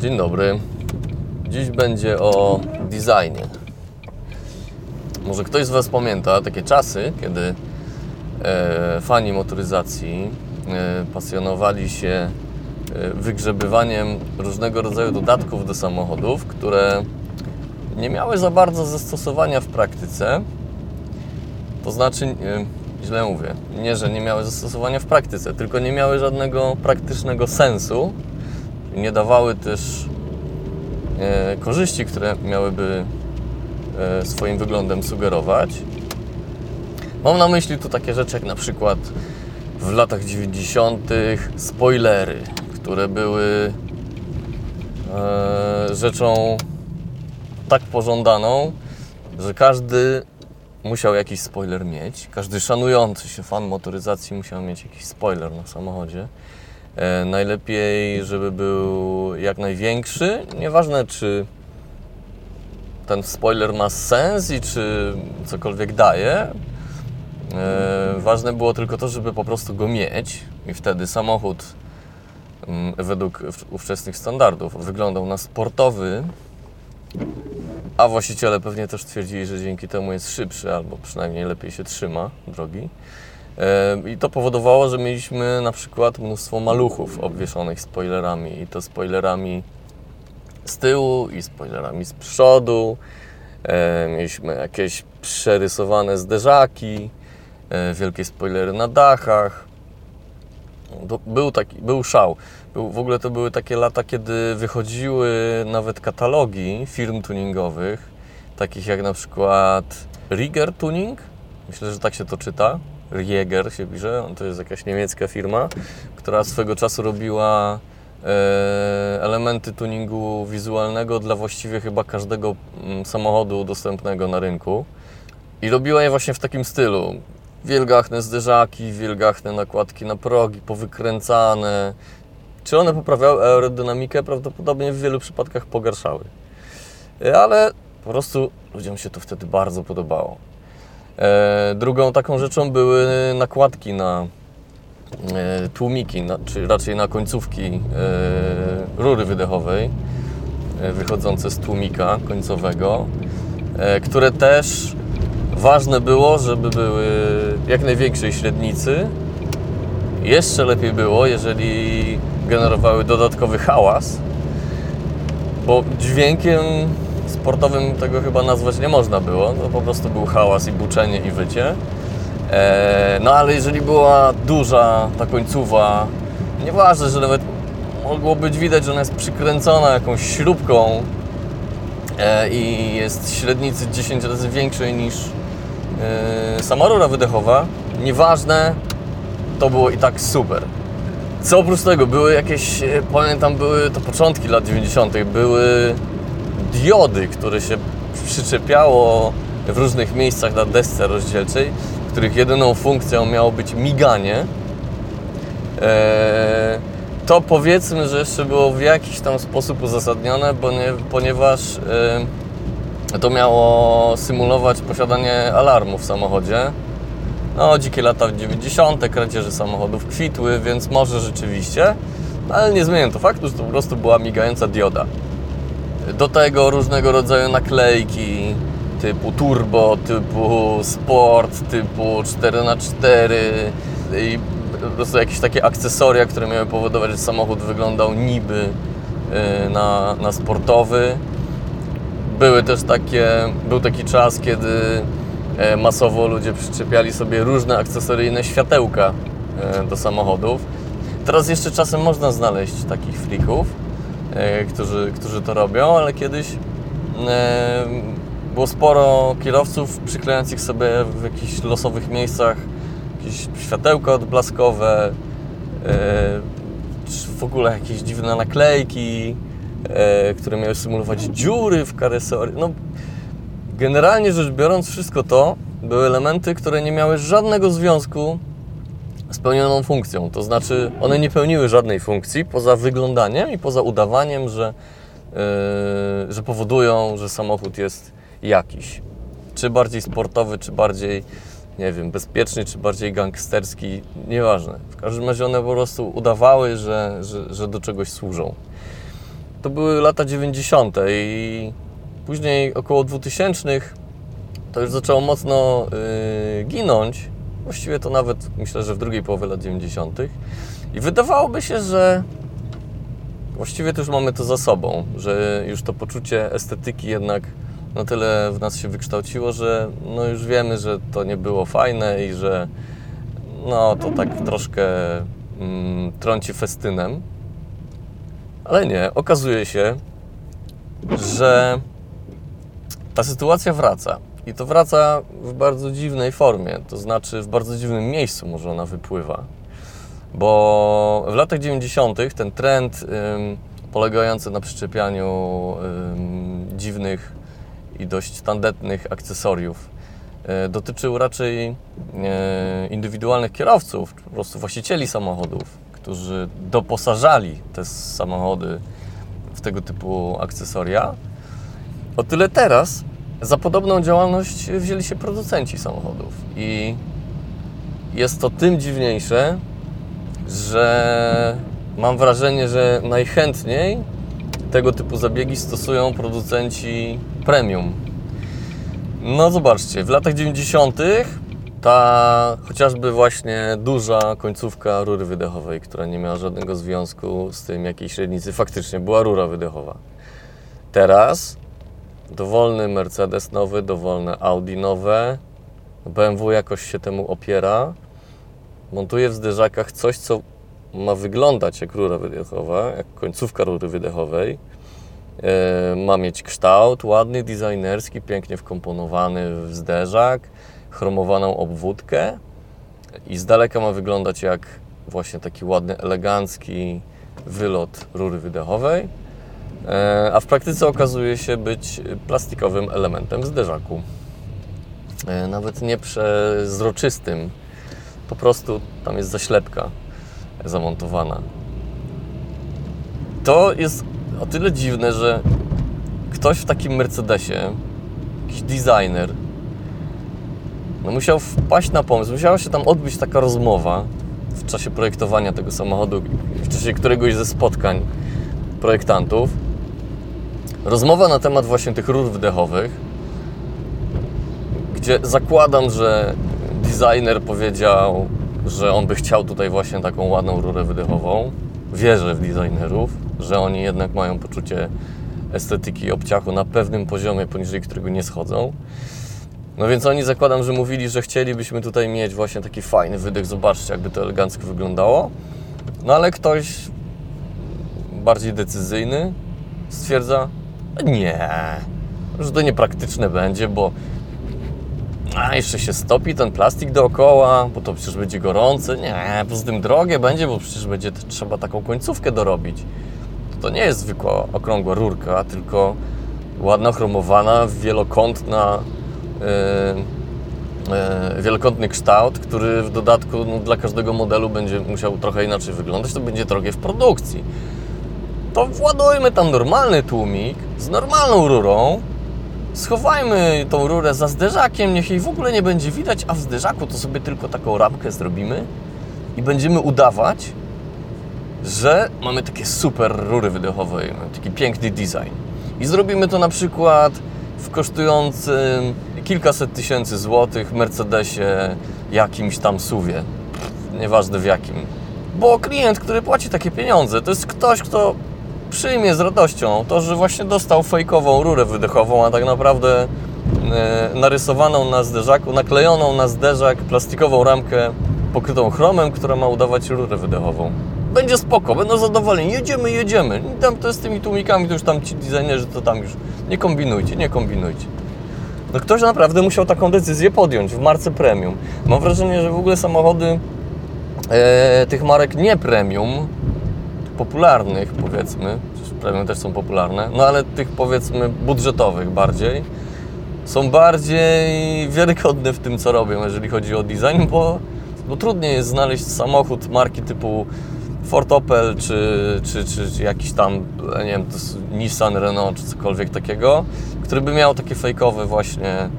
Dzień dobry. Dziś będzie o designie. Może ktoś z Was pamięta takie czasy, kiedy fani motoryzacji pasjonowali się wygrzebywaniem różnego rodzaju dodatków do samochodów, które nie miały za bardzo zastosowania w praktyce. To znaczy, źle mówię, nie, że nie miały zastosowania w praktyce, tylko nie miały żadnego praktycznego sensu. Nie dawały też korzyści, które miałyby swoim wyglądem sugerować. Mam na myśli tu takie rzeczy jak na przykład w latach 90. spoilery, które były rzeczą tak pożądaną, że każdy musiał jakiś spoiler mieć. Każdy szanujący się fan motoryzacji musiał mieć jakiś spoiler na samochodzie. Najlepiej, żeby był jak największy, nieważne czy ten spoiler ma sens i czy cokolwiek daje. Ważne było tylko to, żeby po prostu go mieć i wtedy samochód według ówczesnych standardów wyglądał na sportowy, a właściciele pewnie też twierdzili, że dzięki temu jest szybszy albo przynajmniej lepiej się trzyma drogi. I to powodowało, że mieliśmy na przykład mnóstwo maluchów obwieszonych spoilerami i to spoilerami z tyłu i spoilerami z przodu. Mieliśmy jakieś przerysowane zderzaki, wielkie spoilery na dachach. Był szał. W ogóle to były takie lata, kiedy wychodziły nawet katalogi firm tuningowych, takich jak na przykład Rieger Tuning, myślę, że tak się to czyta. Rieger się pisze, to jest jakaś niemiecka firma, która swego czasu robiła elementy tuningu wizualnego dla właściwie chyba każdego samochodu dostępnego na rynku i robiła je właśnie w takim stylu. Wielgachne zderzaki, wielgachne nakładki na progi, powykręcane. Czy one poprawiały aerodynamikę? Prawdopodobnie w wielu przypadkach pogarszały. Ale po prostu ludziom się to wtedy bardzo podobało. Drugą taką rzeczą były nakładki na tłumiki, czy raczej na końcówki rury wydechowej wychodzące z tłumika końcowego, które też ważne było, żeby były jak największej średnicy. Jeszcze lepiej było, jeżeli generowały dodatkowy hałas, bo dźwiękiem sportowym tego chyba nazwać nie można było, to po prostu był hałas i buczenie i wycie. No ale jeżeli była duża ta końcowa, nieważne, że nawet mogło być widać, że ona jest przykręcona jakąś śrubką i jest średnicy 10 razy większej niż sama rura wydechowa, nieważne, to było i tak super. Co oprócz tego, były jakieś, pamiętam, były to początki lat 90., były diody, które się przyczepiało w różnych miejscach na desce rozdzielczej, których jedyną funkcją miało być miganie. To powiedzmy, że jeszcze było w jakiś tam sposób uzasadnione, ponieważ to miało symulować posiadanie alarmu w samochodzie. No, dzikie lata 90., kradzieże samochodów kwitły, więc może rzeczywiście, ale nie zmienię to faktu, że to po prostu była migająca dioda. Do tego różnego rodzaju naklejki typu turbo, typu sport, typu 4x4 i po prostu jakieś takie akcesoria, które miały powodować, że samochód wyglądał niby na sportowy. Był taki czas, kiedy masowo ludzie przyczepiali sobie różne akcesoryjne światełka do samochodów. Teraz jeszcze czasem można znaleźć takich frików, którzy to robią, ale kiedyś było sporo kierowców przyklejających sobie w jakichś losowych miejscach jakieś światełka odblaskowe, czy w ogóle jakieś dziwne naklejki, które miały symulować dziury w karoserii. No, Generalnie rzecz biorąc, wszystko to były elementy, które nie miały żadnego związku z pełnioną funkcją. To znaczy, one nie pełniły żadnej funkcji poza wyglądaniem i poza udawaniem, że powodują, że samochód jest jakiś. Czy bardziej sportowy, czy bardziej, nie wiem, bezpieczny, czy bardziej gangsterski, nieważne. W każdym razie one po prostu udawały, że do czegoś służą. To były lata 90. i później około 2000 to już zaczęło mocno ginąć. Właściwie to nawet myślę, że w drugiej połowie lat 90. I wydawałoby się, że właściwie to już mamy to za sobą, że już to poczucie estetyki jednak na tyle w nas się wykształciło, że no już wiemy, że to nie było fajne i że no to tak troszkę trąci festynem. Ale nie, okazuje się, że ta sytuacja wraca. I to wraca w bardzo dziwnej formie, to znaczy w bardzo dziwnym miejscu może ona wypływa. Bo w latach 90. ten trend polegający na przyczepianiu dziwnych i dość tandetnych akcesoriów dotyczył raczej indywidualnych kierowców, po prostu właścicieli samochodów, którzy doposażali te samochody w tego typu akcesoria. O tyle teraz za podobną działalność wzięli się producenci samochodów i jest to tym dziwniejsze, że mam wrażenie, że najchętniej tego typu zabiegi stosują producenci premium. No zobaczcie, w latach 90. ta chociażby właśnie duża końcówka rury wydechowej, która nie miała żadnego związku z tym, jakiej średnicy faktycznie była rura wydechowa. Teraz dowolny Mercedes nowy, dowolne Audi nowe, BMW jakoś się temu opiera. Montuje w zderzakach coś, co ma wyglądać jak rura wydechowa, jak końcówka rury wydechowej. Ma mieć kształt ładny, designerski, pięknie wkomponowany w zderzak, chromowaną obwódkę i z daleka ma wyglądać jak właśnie taki ładny, elegancki wylot rury wydechowej, a w praktyce okazuje się być plastikowym elementem w zderzaku. Nawet nie przezroczystym, po prostu tam jest zaślepka zamontowana. To jest o tyle dziwne, że ktoś w takim Mercedesie, jakiś designer, no musiał wpaść na pomysł, musiała się tam odbyć taka rozmowa w czasie projektowania tego samochodu, w czasie któregoś ze spotkań projektantów. Rozmowa na temat właśnie tych rur wdechowych, gdzie zakładam, że designer powiedział, że on by chciał tutaj właśnie taką ładną rurę wydechową. Wierzę w designerów, że oni jednak mają poczucie estetyki i obciachu na pewnym poziomie, poniżej którego nie schodzą. No więc oni zakładam, że mówili, że chcielibyśmy tutaj mieć właśnie taki fajny wydech, zobaczcie, jakby to elegancko wyglądało. No ale ktoś bardziej decyzyjny stwierdza, nie, że to niepraktyczne będzie, bo jeszcze się stopi ten plastik dookoła, bo to przecież będzie gorące. Nie, poza tym drogie będzie, bo przecież będzie trzeba taką końcówkę dorobić. To nie jest zwykła okrągła rurka, tylko ładna, chromowana, wielokątna, wielokątny kształt, który w dodatku dla każdego modelu będzie musiał trochę inaczej wyglądać. To będzie drogie w produkcji. To władujmy tam normalny tłumik z normalną rurą. Schowajmy tą rurę za zderzakiem, niech jej w ogóle nie będzie widać, a w zderzaku to sobie tylko taką ramkę zrobimy i będziemy udawać, że mamy takie super rury wydechowe, taki piękny design. I zrobimy to na przykład w kosztującym kilkaset tysięcy złotych Mercedesie, jakimś tam SUV-ie, nieważne w jakim. Bo klient, który płaci takie pieniądze, to jest ktoś, kto przyjmie z radością to, że właśnie dostał fejkową rurę wydechową, a tak naprawdę narysowaną na zderzaku, naklejoną na zderzak plastikową ramkę pokrytą chromem, która ma udawać rurę wydechową. Będzie spoko, będą zadowoleni, jedziemy. I tam to z tymi tłumikami, to już tam ci designerzy, to tam już nie kombinujcie. No ktoś naprawdę musiał taką decyzję podjąć w marce premium. Mam wrażenie, że w ogóle samochody tych marek nie premium, popularnych powiedzmy, premium też są popularne, no ale tych powiedzmy budżetowych bardziej, są bardziej wiarygodne w tym, co robią, jeżeli chodzi o design, bo trudniej jest znaleźć samochód marki typu Ford Opel czy jakiś tam, nie wiem, Nissan, Renault czy cokolwiek takiego, który by miał takie fejkowe właśnie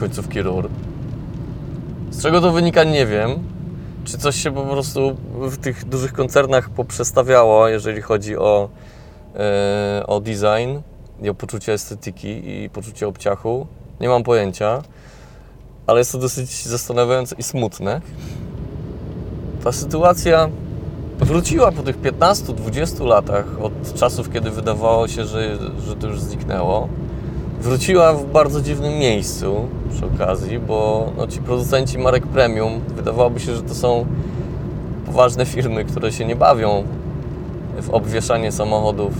końcówki rur. Z czego to wynika, nie wiem. Czy coś się po prostu w tych dużych koncernach poprzestawiało, jeżeli chodzi o design i o poczucie estetyki i poczucie obciachu. Nie mam pojęcia, ale jest to dosyć zastanawiające i smutne. Ta sytuacja wróciła po tych 15-20 latach od czasów, kiedy wydawało się, że to już zniknęło. Wróciła w bardzo dziwnym miejscu przy okazji, bo no, ci producenci marek premium, wydawałoby się, że to są poważne firmy, które się nie bawią w obwieszanie samochodów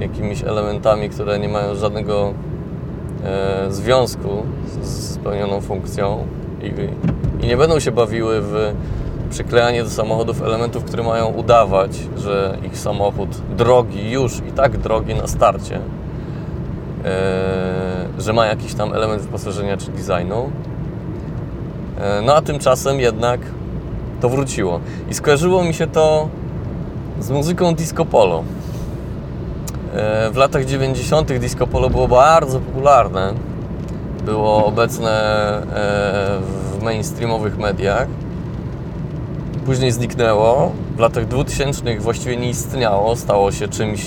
jakimiś elementami, które nie mają żadnego związku z spełnioną funkcją i nie będą się bawiły w przyklejanie do samochodów elementów, które mają udawać, że ich samochód drogi, już i tak drogi na starcie, że ma jakiś tam element wyposażenia czy designu. No a tymczasem jednak to wróciło. I skojarzyło mi się to z muzyką disco polo. W latach 90. disco polo było bardzo popularne. Było obecne w mainstreamowych mediach. Później zniknęło. W latach 2000 właściwie nie istniało. Stało się czymś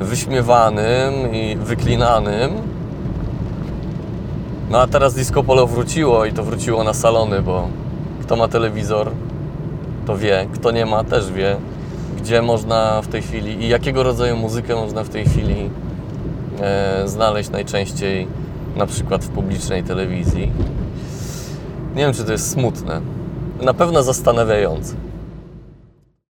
wyśmiewanym i wyklinanym. No a teraz disco polo wróciło i to wróciło na salony, bo kto ma telewizor, to wie, kto nie ma, też wie, gdzie można w tej chwili i jakiego rodzaju muzykę można w tej chwili znaleźć najczęściej, na przykład w publicznej telewizji. Nie wiem, czy to jest smutne, na pewno zastanawiające.